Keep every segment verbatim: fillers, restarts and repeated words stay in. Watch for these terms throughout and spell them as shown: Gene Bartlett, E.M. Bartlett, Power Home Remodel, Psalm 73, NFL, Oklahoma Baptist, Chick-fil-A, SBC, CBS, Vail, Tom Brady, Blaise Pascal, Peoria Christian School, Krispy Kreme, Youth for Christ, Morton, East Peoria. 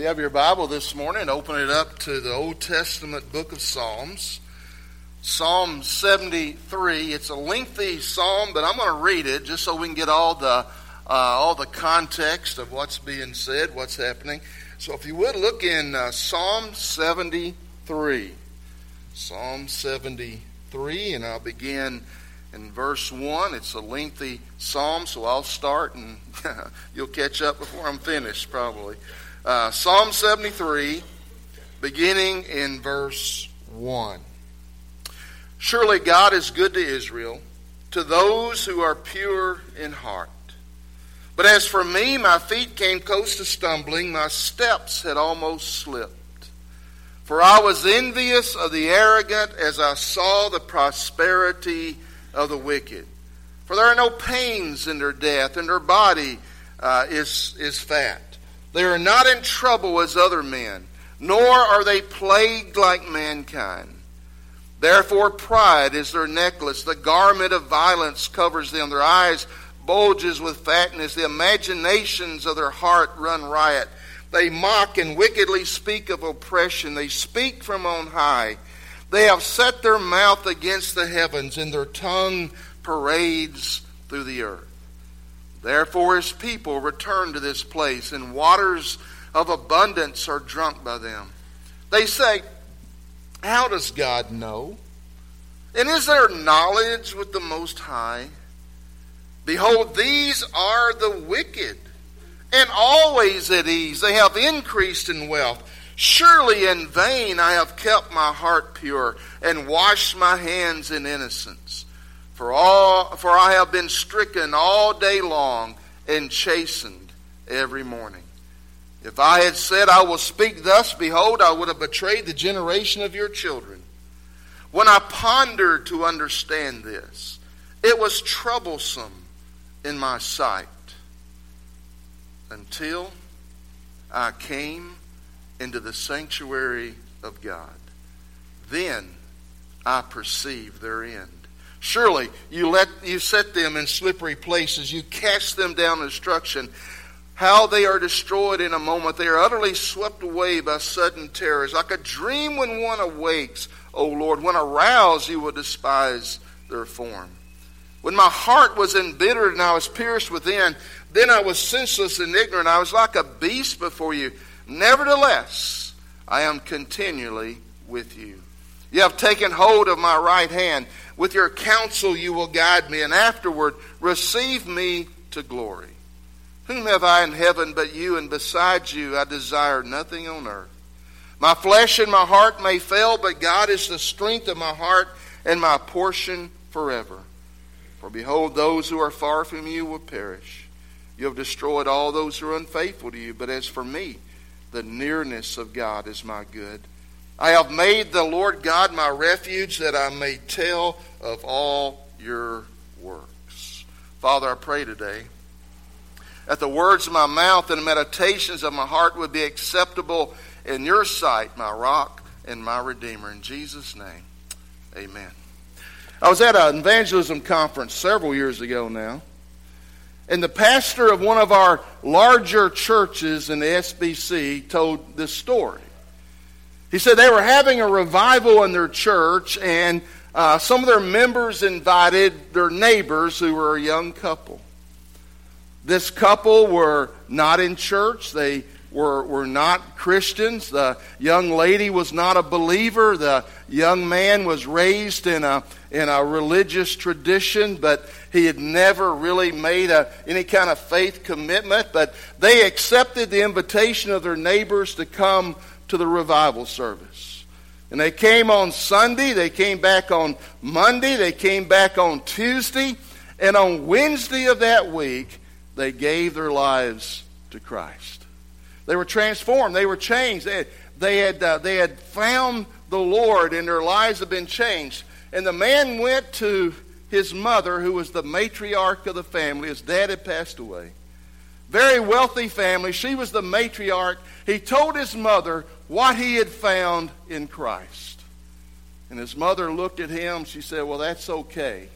you have your Bible this morning, open it up to the Old Testament book of Psalms. Psalm seventy-three. It's a lengthy psalm, but I'm going to read it just so we can get all the uh, all the context of what's being said, what's happening. So if you would, look in uh, Psalm seventy-three. Psalm seventy-three, and I'll begin in verse one. It's a lengthy psalm, so I'll start, and you'll catch up before I'm finished, probably. Uh, Psalm seventy-three, beginning in verse one. Surely God is good to Israel, to those who are pure in heart. But as for me, my feet came close to stumbling, my steps had almost slipped. For I was envious of the arrogant as I saw the prosperity of the wicked. For there are no pains in their death, and their body uh, is, is fat. They are not in trouble as other men, nor are they plagued like mankind. Therefore pride is their necklace. The garment of violence covers them. Their eyes bulges with fatness. The imaginations of their heart run riot. They mock and wickedly speak of oppression. They speak from on high. They have set their mouth against the heavens, and their tongue parades through the earth. Therefore his people return to this place, and waters of abundance are drunk by them. They say, how does God know? And is there knowledge with the Most High? Behold, these are the wicked, and always at ease. They have increased in wealth. Surely in vain I have kept my heart pure, and washed my hands in innocence. For all, for I have been stricken all day long and chastened every morning. If I had said, I will speak thus, behold, I would have betrayed the generation of your children. When I pondered to understand this, it was troublesome in my sight, until I came into the sanctuary of God. Then I perceived their end. Surely you let you set them in slippery places. You cast them down destruction. How they are destroyed in a moment. They are utterly swept away by sudden terrors. Like a dream when one awakes, O Lord. When aroused, you will despise their form. When my heart was embittered and I was pierced within, then I was senseless and ignorant. I was like a beast before you. Nevertheless, I am continually with you. You have taken hold of my right hand. With your counsel you will guide me, and afterward receive me to glory. Whom have I in heaven but you, and besides you I desire nothing on earth. My flesh and my heart may fail, but God is the strength of my heart and my portion forever. For behold, those who are far from you will perish. You have destroyed all those who are unfaithful to you, but as for me, the nearness of God is my good. I have made the Lord God my refuge, that I may tell of all your works. Father, I pray today that the words of my mouth and the meditations of my heart would be acceptable in your sight, my rock and my redeemer. In Jesus' name, amen. I was at an evangelism conference several years ago now, and the pastor of one of our larger churches in the S B C told this story. He said they were having a revival in their church, and uh, some of their members invited their neighbors who were a young couple. This couple were not in church. They were, were not Christians. The young lady was not a believer. The young man was raised in a, in a religious tradition, but he had never really made a, any kind of faith commitment. But they accepted the invitation of their neighbors to come to the revival service. And they came on Sunday, they came back on Monday, they came back on Tuesday, and on Wednesday of that week, they gave their lives to Christ. They were transformed, they were changed. They had, they had, uh, they had found the Lord, and their lives had been changed. And the man went to his mother, who was the matriarch of the family. His dad had passed away. Very wealthy family. She was the matriarch. He told his mother what he had found in Christ. And his mother looked at him. She said, well, that's okay.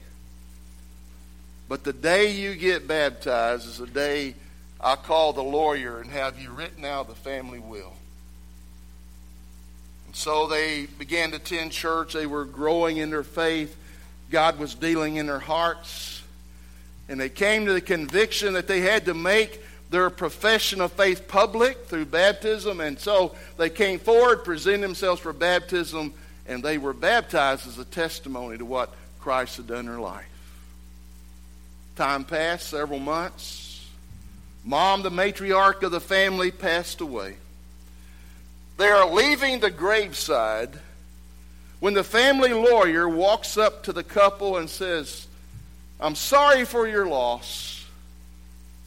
But the day you get baptized is the day I'll call the lawyer and have you written out the family will. And so they began to attend church. They were growing in their faith. God was dealing in their hearts. And they came to the conviction that they had to make their profession of faith public through baptism. And so they came forward, presented themselves for baptism, and they were baptized as a testimony to what Christ had done in their life. Time passed, several months. Mom, the matriarch of the family, passed away. They are leaving the graveside when the family lawyer walks up to the couple and says, "I'm sorry for your loss,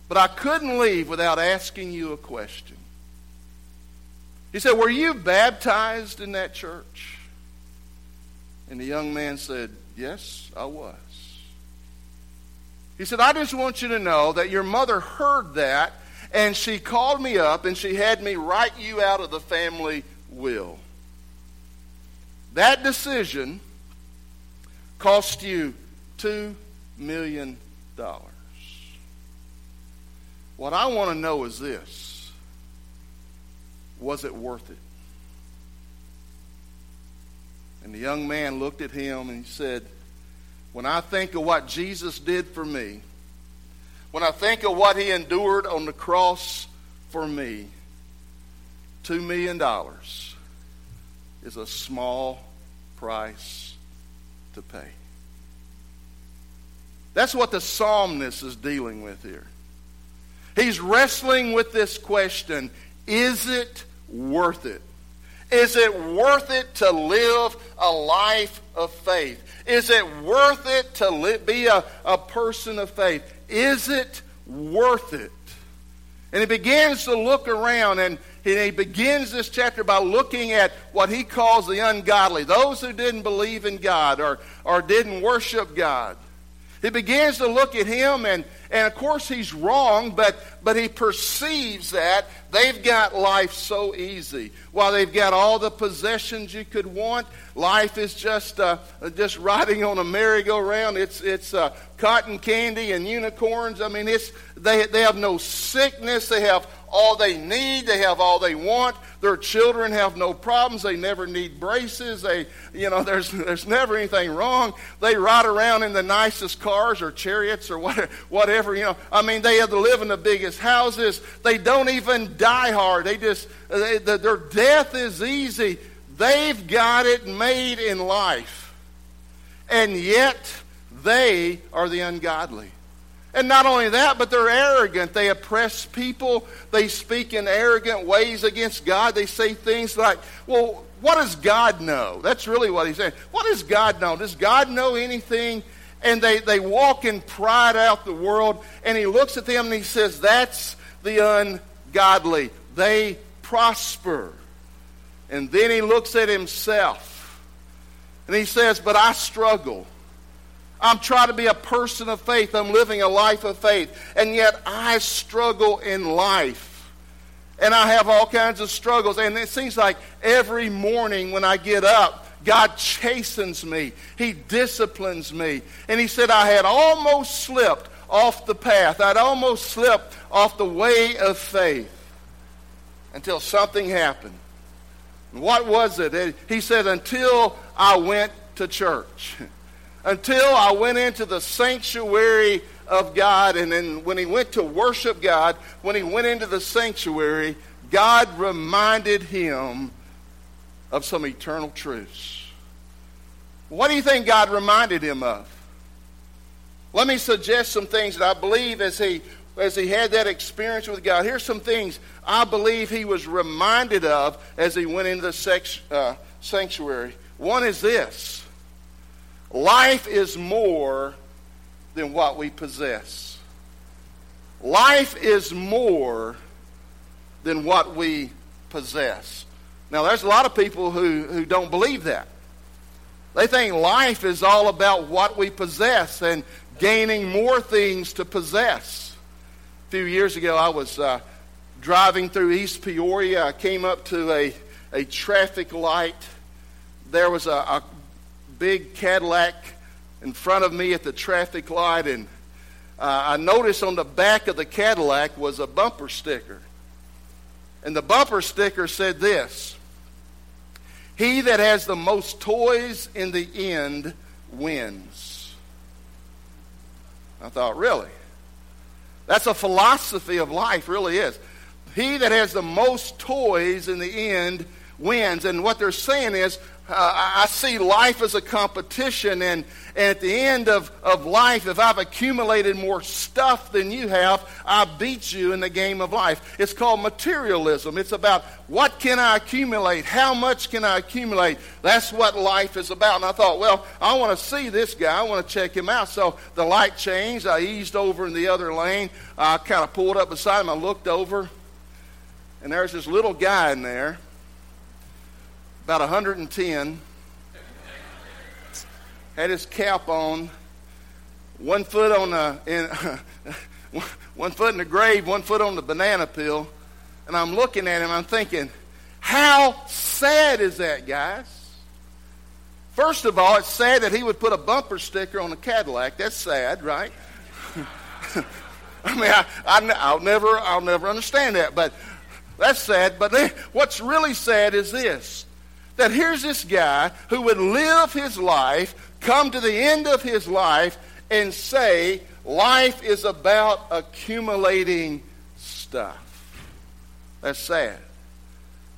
but I couldn't leave without asking you a question." He said, "Were you baptized in that church?" And the young man said, "Yes, I was." He said, "I just want you to know that your mother heard that, and she called me up, and she had me write you out of the family will. That decision cost you two million dollars. What I want to know is this: was it worth it?" And the young man looked at him and he said, "When I think of what Jesus did for me, when I think of what he endured on the cross for me, two million dollars is a small price to pay." That's what the psalmist is dealing with here. He's wrestling with this question: is it worth it? Is it worth it to live a life of faith? Is it worth it to live, be a, a person of faith? Is it worth it? And he begins to look around, and he begins this chapter by looking at what he calls the ungodly, those who didn't believe in God or, or didn't worship God. He begins to look at him, and, and of course he's wrong, but, but he perceives that they've got life so easy. While they've got all the possessions you could want, life is just uh, just riding on a merry-go-round. It's it's uh, cotton candy and unicorns. I mean, it's they they have no sickness. They have all they need. They have all they want. Their children have no problems. They never need braces. They, you know, there's there's never anything wrong. They ride around in the nicest cars or chariots or whatever. whatever you know, I mean, they have to live in the biggest houses. They don't even die hard. They just they, their death is easy. They've got it made in life, and yet they are the ungodly. And not only that, but they're arrogant. They oppress people. They speak in arrogant ways against God. They say things like, "Well, what does God know?" That's really what he's saying. What does God know? Does God know anything? And they, they walk in pride out the world. And he looks at them and he says, "That's the ungodly. They prosper." And then he looks at himself and he says, "But I struggle. I'm trying to be a person of faith. I'm living a life of faith. And yet I struggle in life. And I have all kinds of struggles. And it seems like every morning when I get up, God chastens me. He disciplines me." And he said, "I had almost slipped off the path. I'd almost slipped off the way of faith until something happened." What was it? He said, "Until I went to church. Until I went into the sanctuary of God." And then when he went to worship God, when he went into the sanctuary, God reminded him of some eternal truths. What do you think God reminded him of? Let me suggest some things that I believe as he as he had that experience with God. Here's some things I believe he was reminded of as he went into the sanctuary. One is this: life is more than what we possess. Life is more than what we possess. Now, there's a lot of people who, who don't believe that. They think life is all about what we possess and gaining more things to possess. A few years ago, I was uh, driving through East Peoria. I came up to a, a traffic light. There was a, a big Cadillac in front of me at the traffic light, and uh, I noticed on the back of the Cadillac was a bumper sticker. And the bumper sticker said this: "He that has the most toys in the end wins." I thought, really? That's a philosophy of life, really is. He that has the most toys in the end wins. And what they're saying is, uh, I see life as a competition, and, and at the end of, of life, if I've accumulated more stuff than you have, I beat you in the game of life. It's called materialism. It's about what can I accumulate? How much can I accumulate? That's what life is about. And I thought, well, I want to see this guy. I want to check him out. So the light changed. I eased over in the other lane. I kind of pulled up beside him. I looked over, and there's this little guy in there, about one hundred ten, had his cap on, one foot on the in, one foot in the grave, one foot on the banana peel, and I'm looking at him. I'm thinking, how sad is that, guys? First of all, it's sad that he would put a bumper sticker on a Cadillac. That's sad, right? I mean, I, I, I'll never, I'll never understand that, but that's sad. But then, what's really sad is this: that here's this guy who would live his life, come to the end of his life, and say life is about accumulating stuff. That's sad.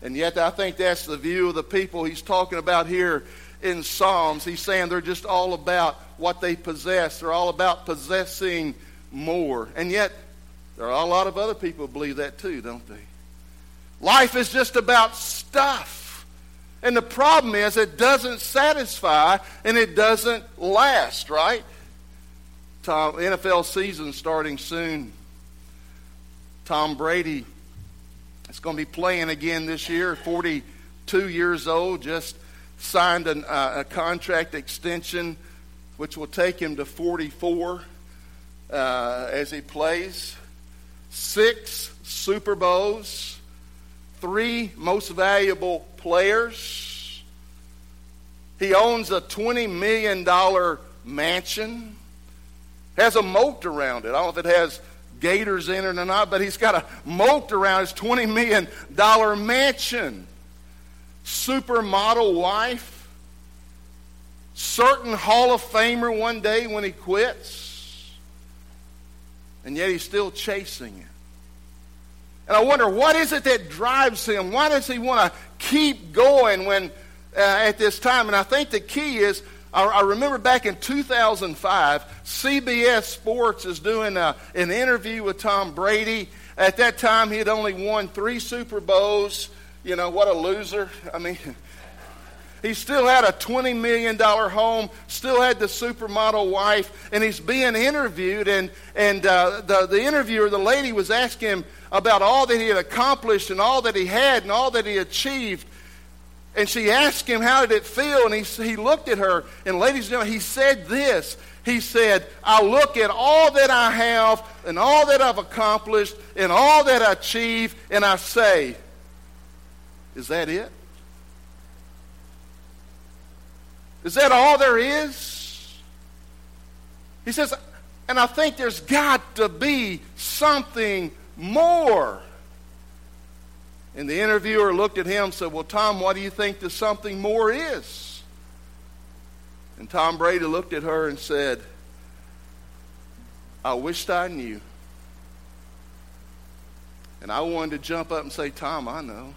And yet I think that's the view of the people he's talking about here in Psalms. He's saying they're just all about what they possess. They're all about possessing more. And yet there are a lot of other people who believe that too, don't they? Life is just about stuff. And the problem is it doesn't satisfy and it doesn't last, right? Tom, N F L season starting soon. Tom Brady is going to be playing again this year, forty-two years old, just signed an, uh, a contract extension which will take him to forty-four uh, as he plays. Six Super Bowls. Three most valuable players. He owns a twenty million dollars mansion. Has a moat around it. I don't know if it has gators in it or not, but he's got a moat around his twenty million dollars mansion. Supermodel wife. Certain Hall of Famer one day when he quits. And yet he's still chasing it. And I wonder, what is it that drives him? Why does he want to keep going when uh, at this time? And I think the key is, I, I remember back in two thousand five, C B S Sports is doing a, an interview with Tom Brady. At that time, he had only won three Super Bowls. You know, what a loser. I mean, he still had a twenty million dollars home, still had the supermodel wife, and he's being interviewed. And, and uh, the, the interviewer, the lady, was asking him about all that he had accomplished and all that he had and all that he achieved. And she asked him, how did it feel? And he, he looked at her, and ladies and gentlemen, he said this. He said, I look at all that I have and all that I've accomplished and all that I achieve, and I say, is that it? Is that all there is? He says, and I think there's got to be something more. And the interviewer looked at him and said, well, Tom, what do you think the something more is? And Tom Brady looked at her and said, I wished I knew. And I wanted to jump up and say, Tom, I know.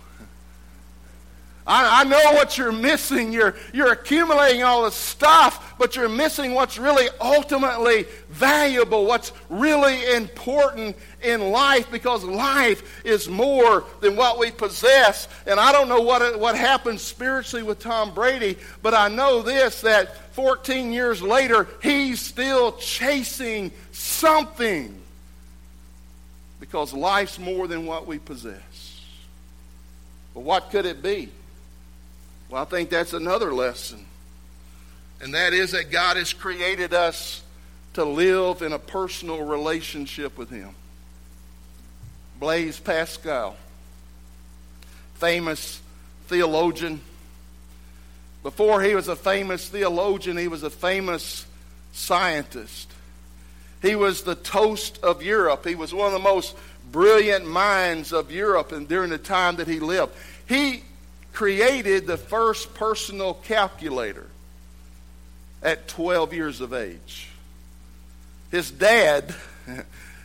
I, I know what you're missing. You're, you're accumulating all this stuff, but you're missing what's really ultimately valuable, what's really important in life, because life is more than what we possess. And I don't know what, what happened spiritually with Tom Brady, but I know this, that fourteen years later, he's still chasing something, because life's more than what we possess. But what could it be? Well, I think that's another lesson. And that is that God has created us to live in a personal relationship with Him. Blaise Pascal, famous theologian. Before he was a famous theologian, he was a famous scientist. He was the toast of Europe. He was one of the most brilliant minds of Europe and during the time that he lived. He created the first personal calculator at twelve years of age. His dad,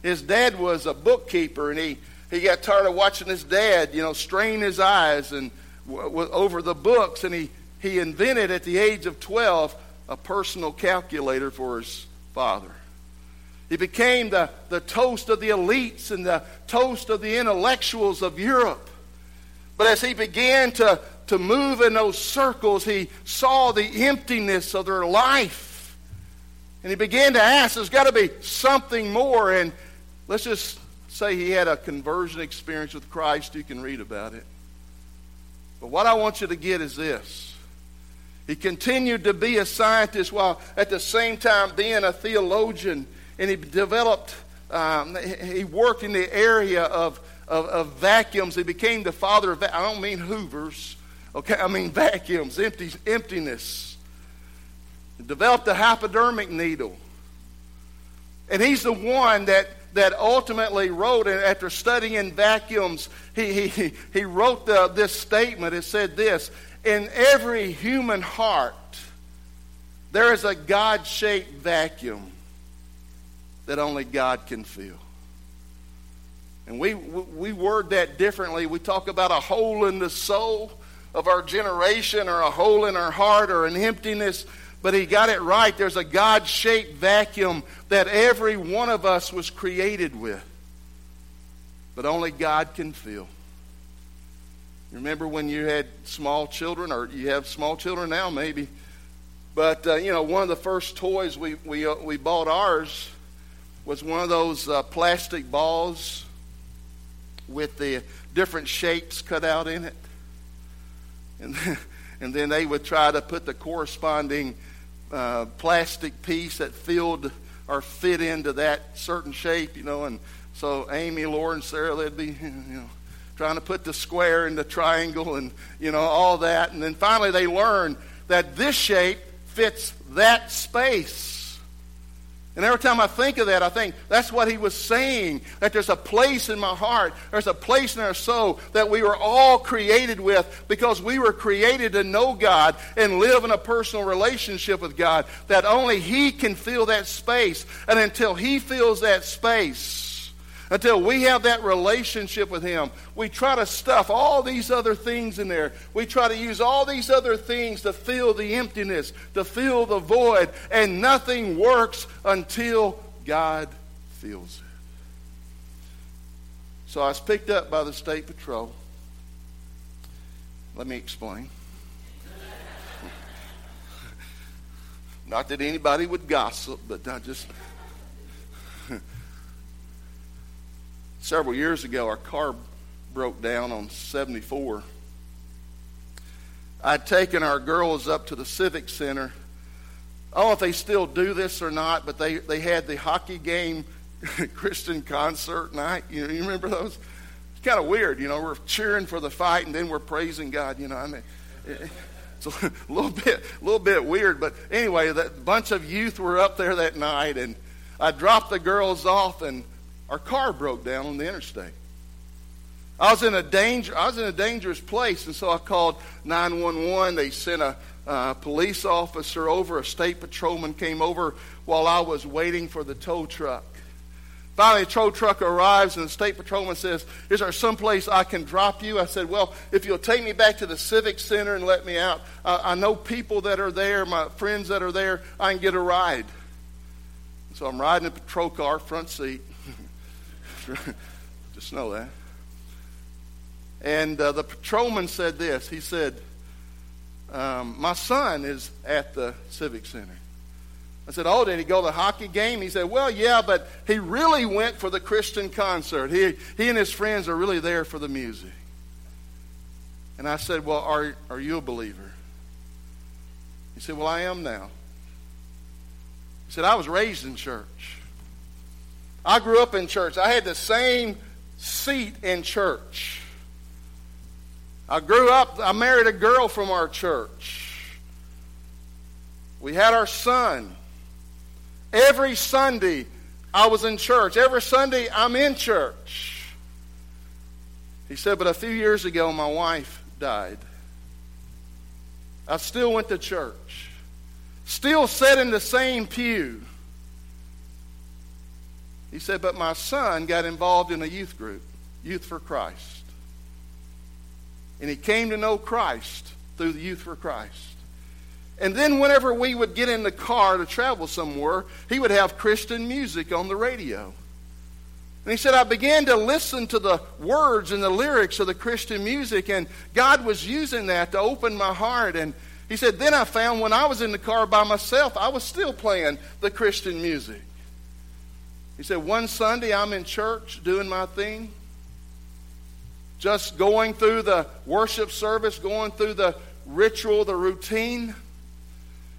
his dad was a bookkeeper, and he, he got tired of watching his dad, you know, strain his eyes and w- w- over the books, and he, he invented at the age of twelve a personal calculator for his father. He became the, the toast of the elites and the toast of the intellectuals of Europe. But as he began to, to move in those circles, he saw the emptiness of their life. And he began to ask, there's got to be something more. And let's just say he had a conversion experience with Christ. You can read about it. But what I want you to get is this. He continued to be a scientist while at the same time being a theologian. And he developed, um, he worked in the area of Of, of vacuums. He became the father of, I don't mean hoovers, okay? I mean vacuums, empty, emptiness. He developed a hypodermic needle. And he's the one that, that ultimately wrote, and after studying in vacuums, he, he, he wrote the, this statement. It said this: in every human heart, there is a God-shaped vacuum that only God can fill. And we we word that differently. We talk about a hole in the soul of our generation, or a hole in our heart, or an emptiness. But he got it right. There's a God-shaped vacuum that every one of us was created with, but only God can fill. Remember when you had small children, or you have small children now maybe, but uh, you know, one of the first toys we, we, uh, we bought ours was one of those uh, plastic balls with the different shapes cut out in it. And then, and then they would try to put the corresponding uh, plastic piece that filled or fit into that certain shape, you know. And so Amy, Laura, and Sarah, they'd be, you know, trying to put the square and the triangle and, you know, all that. And then finally they learned that this shape fits that space. And every time I think of that, I think that's what he was saying, that there's a place in my heart, there's a place in our soul that we were all created with, because we were created to know God and live in a personal relationship with God, that only he can fill that space. And until he fills that space, until we have that relationship with him, we try to stuff all these other things in there. We try to use all these other things to fill the emptiness, to fill the void, and nothing works until God fills it. So I was picked up by the State Patrol. Let me explain. Not that anybody would gossip, but I just... Several years ago, our car broke down on seventy-four. I'd taken our girls up to the Civic Center. I don't know if they still do this or not, but they, they had the hockey game Christian concert night. You know, you remember those? It's kind of weird, you know. We're cheering for the fight, and then we're praising God. You know, I mean, it's a little bit, a little bit weird. But anyway, that bunch of youth were up there that night, and I dropped the girls off, and our car broke down on the interstate. I was in a danger. I was in a dangerous place, and so I called nine one one. They sent a A uh, police officer over, a state patrolman came over while I was waiting for the tow truck. Finally, the tow truck arrives, and the state patrolman says, "Is there someplace I can drop you?" I said, "Well, if you'll take me back to the Civic Center and let me out, I, I know people that are there, my friends that are there, I can get a ride." So I'm riding a patrol car, front seat. Just know that. And uh, the patrolman said this. He said, Um, my son is at the Civic Center." I said, "Oh, did he go to the hockey game?" He said, "Well, yeah, but he really went for the Christian concert. He he and his friends are really there for the music." And I said, "Well, are are you a believer?" He said, "Well, I am now." He said, "I was raised in church. I grew up in church. I had the same seat in church. I grew up, I married a girl from our church. We had our son. Every Sunday, I was in church. Every Sunday, I'm in church. He said, but a few years ago, my wife died. I still went to church. Still sat in the same pew. He said, but my son got involved in a youth group, Youth for Christ. And he came to know Christ through the Youth for Christ. And then whenever we would get in the car to travel somewhere, he would have Christian music on the radio. And he said, I began to listen to the words and the lyrics of the Christian music, and God was using that to open my heart. And he said, then I found when I was in the car by myself, I was still playing the Christian music. He said, one Sunday I'm in church doing my thing, just going through the worship service, going through the ritual, the routine.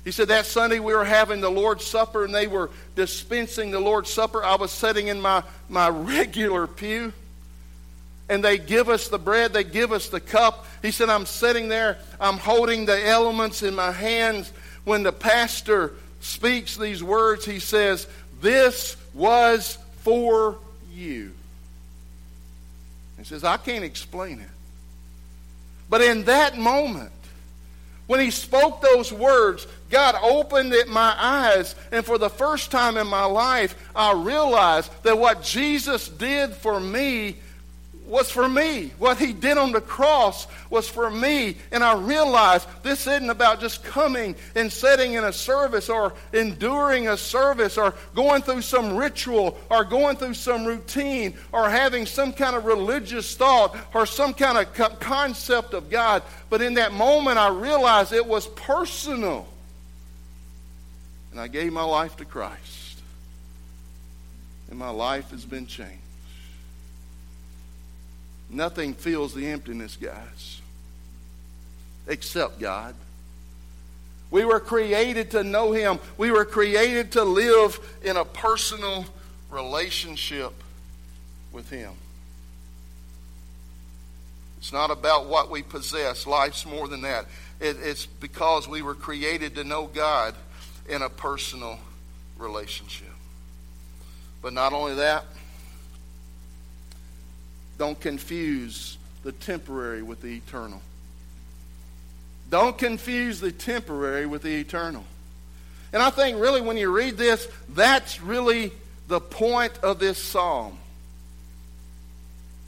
He said that Sunday we were having the Lord's Supper and they were dispensing the Lord's Supper. I was sitting in my, my regular pew and they give us the bread, they give us the cup. He said, I'm sitting there, I'm holding the elements in my hands. When the pastor speaks these words, he says, this was for you. He says, I can't explain it. But in that moment, when he spoke those words, God opened my eyes, and for the first time in my life, I realized that what Jesus did for me was for me. What he did on the cross was for me. And I realized this isn't about just coming and sitting in a service or enduring a service or going through some ritual or going through some routine or having some kind of religious thought or some kind of co- concept of God. But in that moment, I realized it was personal. And I gave my life to Christ. And my life has been changed. Nothing fills the emptiness, guys, except God. We were created to know Him. We were created to live in a personal relationship with Him. It's not about what we possess. Life's more than that. It, it's because we were created to know God in a personal relationship. But not only that, don't confuse the temporary with the eternal. Don't confuse the temporary with the eternal. And I think really when you read this, that's really the point of this psalm.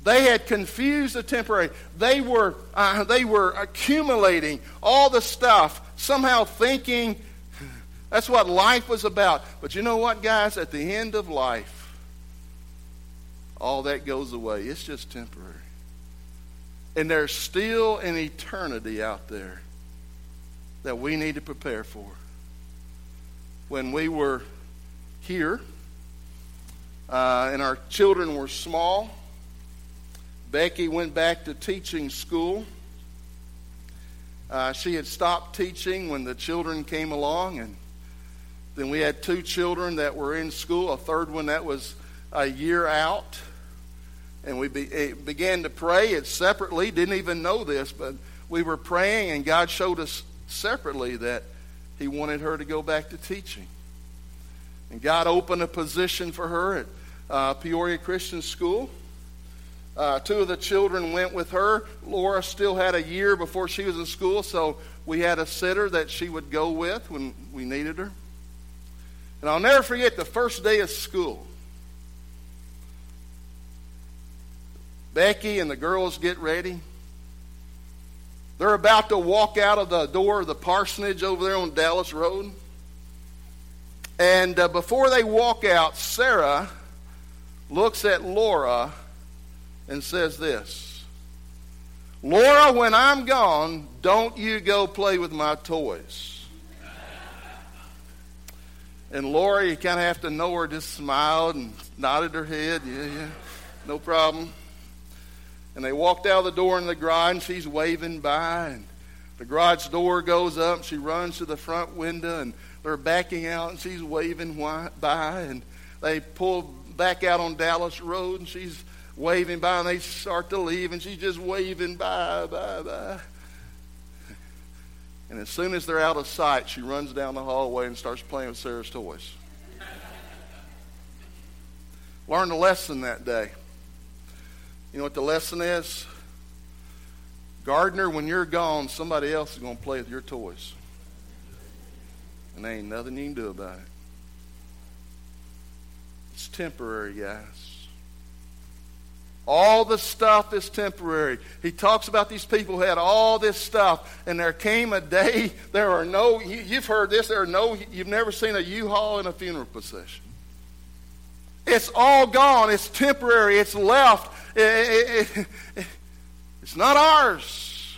They had confused the temporary. They were, uh, they were accumulating all the stuff, somehow thinking that's what life was about. But you know what, guys? At the end of life, all that goes away. It's just temporary. And there's still an eternity out there that we need to prepare for. When we were here, uh, and our children were small, Becky went back to teaching school. Uh, she had stopped teaching when the children came along, and then we had two children that were in school, a third one that was a year out. And we be, began to pray. It separately, didn't even know this, but we were praying and God showed us separately that He wanted her to go back to teaching. And God opened a position for her at uh, Peoria Christian School. Uh, two of the children went with her. Laura still had a year before she was in school, so we had a sitter that she would go with when we needed her. And I'll never forget the first day of school. Becky and the girls get ready. They're about to walk out of the door of the parsonage over there on Dallas Road. And uh, before they walk out, Sarah looks at Laura and says this, "Laura, when I'm gone, don't you go play with my toys." And Laura, you kind of have to know her, just smiled and nodded her head. Yeah, yeah, no problem. And they walked out of the door in the garage, and she's waving by. And the garage door goes up, and she runs to the front window, and they're backing out, and she's waving by. And they pull back out on Dallas Road, and she's waving by, and they start to leave, and she's just waving by, by, by. And as soon as they're out of sight, she runs down the hallway and starts playing with Sarah's toys. learned a lesson that day. You know what the lesson is? Gardener, when you're gone, somebody else is going to play with your toys. And there ain't nothing you can do about it. It's temporary, guys. All the stuff is temporary. He talks about these people who had all this stuff, and there came a day, there are no, you, you've heard this, there are no, you've never seen a U-Haul in a funeral procession. It's all gone. It's temporary. It's left. It, it, it, it, it's not ours.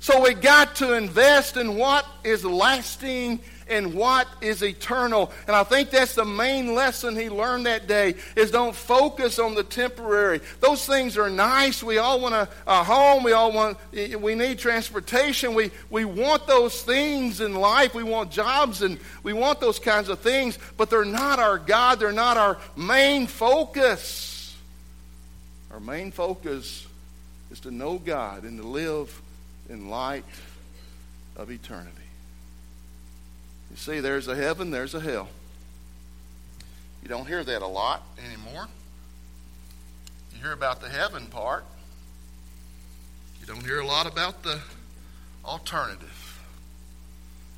So we got to invest in what is lasting and what is eternal. And I think that's the main lesson he learned that day, is don't focus on the temporary. Those things are nice. We all want a, a home. We all want, we need transportation. We, we want those things in life. We want jobs and we want those kinds of things, but they're not our God. They're not our main focus. Our main focus is to know God and to live in light of eternity. You see, there's a heaven, there's a hell. You don't hear that a lot anymore. You hear about the heaven part. You don't hear a lot about the alternative.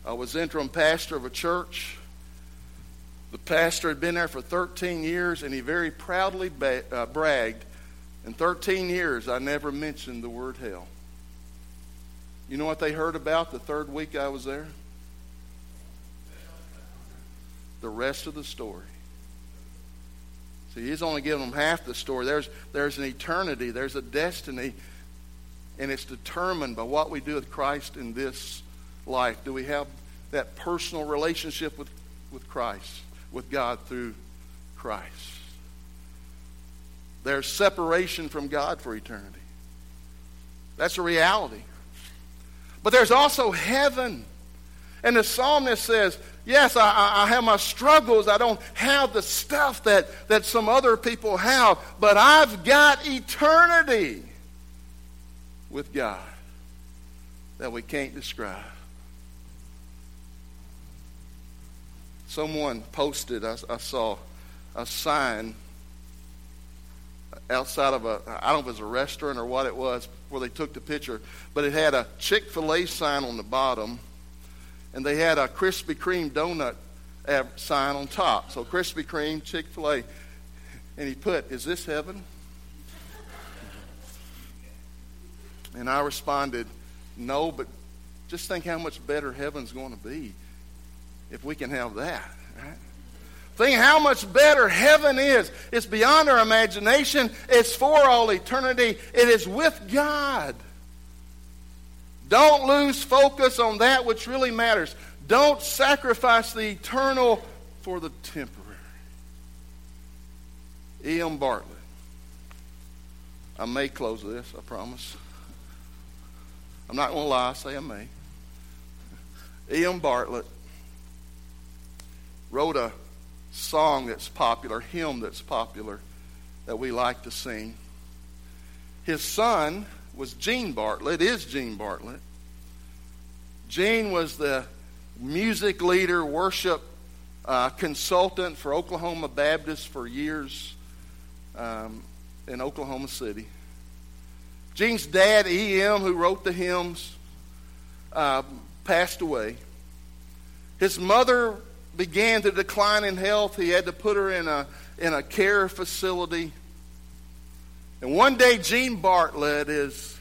I was interim pastor of a church. The pastor had been there for thirteen years, and he very proudly ba- uh, bragged, in thirteen years, I never mentioned the word hell. You know what they heard about the third week I was there? The rest of the story. See, he's only giving them half the story. There's, there's an eternity. There's a destiny. And it's determined by what we do with Christ in this life. Do we have that personal relationship with, with Christ, with God through Christ? There's separation from God for eternity. That's a reality. But there's also heaven. And the psalmist says, yes, I, I have my struggles. I don't have the stuff that, that some other people have, but I've got eternity with God that we can't describe. Someone posted, I, I saw a sign outside of a, I don't know if it was a restaurant or what it was, where they took the picture, but it had a Chick-fil-A sign on the bottom. And they had a Krispy Kreme donut sign on top. So Krispy Kreme, Chick-fil-A. And he put, is this heaven? And I responded, no, but just think how much better heaven's going to be if we can have that. Right? Think how much better heaven is. It's beyond our imagination. It's for all eternity. It is with God. Don't lose focus on that which really matters. Don't sacrifice the eternal for the temporary. E M Bartlett. I may close this, I promise. I'm not going to lie, I say I may. E M Bartlett wrote a song that's popular, a hymn that's popular, that we like to sing. His son was Gene Bartlett, is Gene Bartlett. Gene was the music leader, worship uh, consultant for Oklahoma Baptist for years um, in Oklahoma City. Gene's dad, E M, who wrote the hymns, uh, passed away. His mother began to decline in health. He had to put her in a in a care facility. And one day, Gene Bartlett is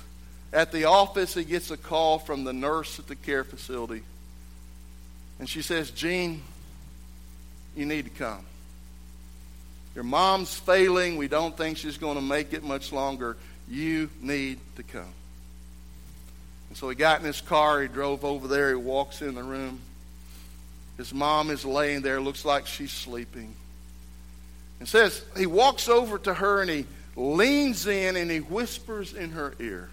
at the office. He gets a call from the nurse at the care facility. And she says, Gene, you need to come. Your mom's failing. We don't think she's going to make it much longer. You need to come. And so he got in his car. He drove over there. He walks in the room. His mom is laying there. Looks like she's sleeping. And says, he walks over to her and he leans in and he whispers in her ear,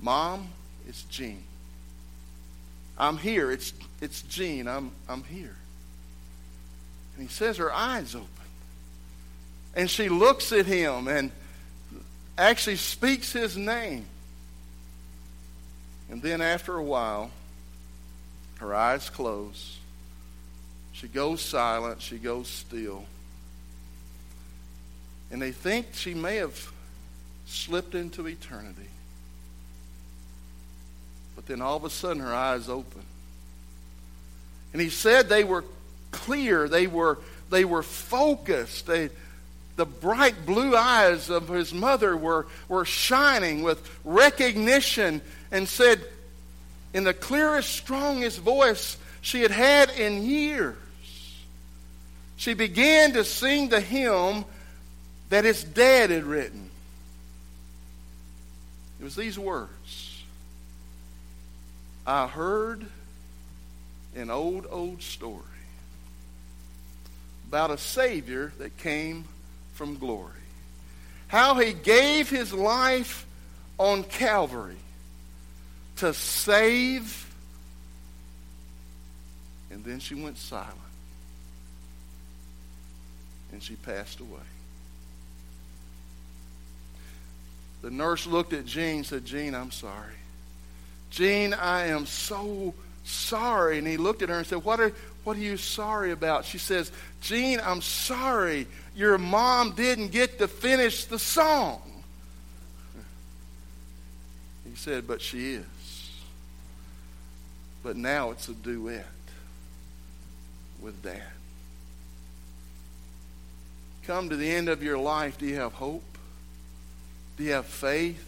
Mom, it's Gene. I'm here. It's it's Gene. I'm I'm here. And he says her eyes open. And she looks at him and actually speaks his name. And then after a while, her eyes close. She goes silent. She goes still. And they think she may have slipped into eternity. But then all of a sudden her eyes open. And he said they were clear, they were they were focused. They, the bright blue eyes of his mother were, were shining with recognition, and said in the clearest, strongest voice she had had in years, she began to sing the hymn that his dad had written. It was these words: I heard an old, old story about a Savior that came from glory. How he gave his life on Calvary to save. And then she went silent. And she passed away. The nurse looked at Gene and said, Gene, I'm sorry. Gene, I am so sorry. And he looked at her and said, What are what are you sorry about? She says, Gene, I'm sorry your mom didn't get to finish the song. He said, But she is. But now it's a duet with Dad. Come to the end of your life, do you have hope? Do you have faith?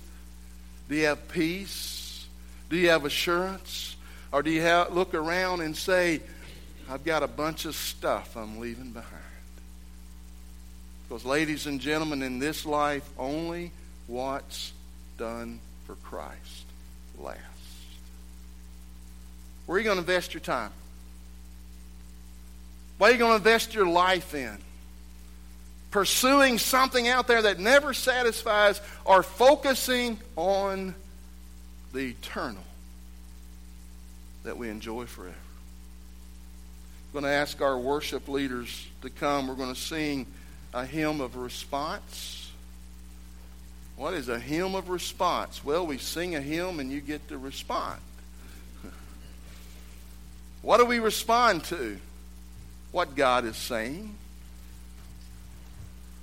Do you have peace? Do you have assurance? Or do you have, look around and say, I've got a bunch of stuff I'm leaving behind? Because, ladies and gentlemen, in this life, only what's done for Christ lasts. Where are you going to invest your time? What are you going to invest your life in? Pursuing something out there that never satisfies, or focusing on the eternal that we enjoy forever? I'm going to ask our worship leaders to come. We're going to sing a hymn of response. What is a hymn of response? Well, we sing a hymn and you get to respond. What do we respond to? What God is saying.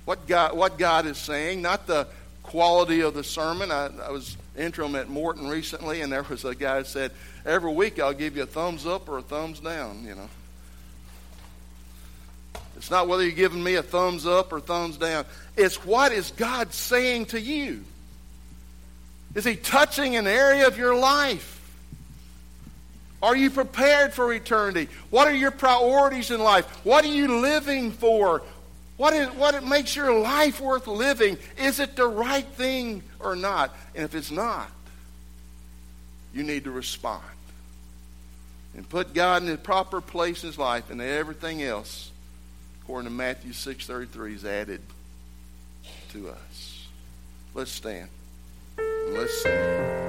What God, what God is saying, not the quality of the sermon. I, I was interim at Morton recently, and there was a guy who said, every week I'll give you a thumbs up or a thumbs down, you know. It's not whether you're giving me a thumbs up or thumbs down. It's what is God saying to you? Is he touching an area of your life? Are you prepared for eternity? What are your priorities in life? What are you living for? What is, what it makes your life worth living? Is it the right thing or not? And if it's not, you need to respond and put God in the proper place in his life, and everything else, according to Matthew six thirty-three, is added to us. Let's stand and let's sing.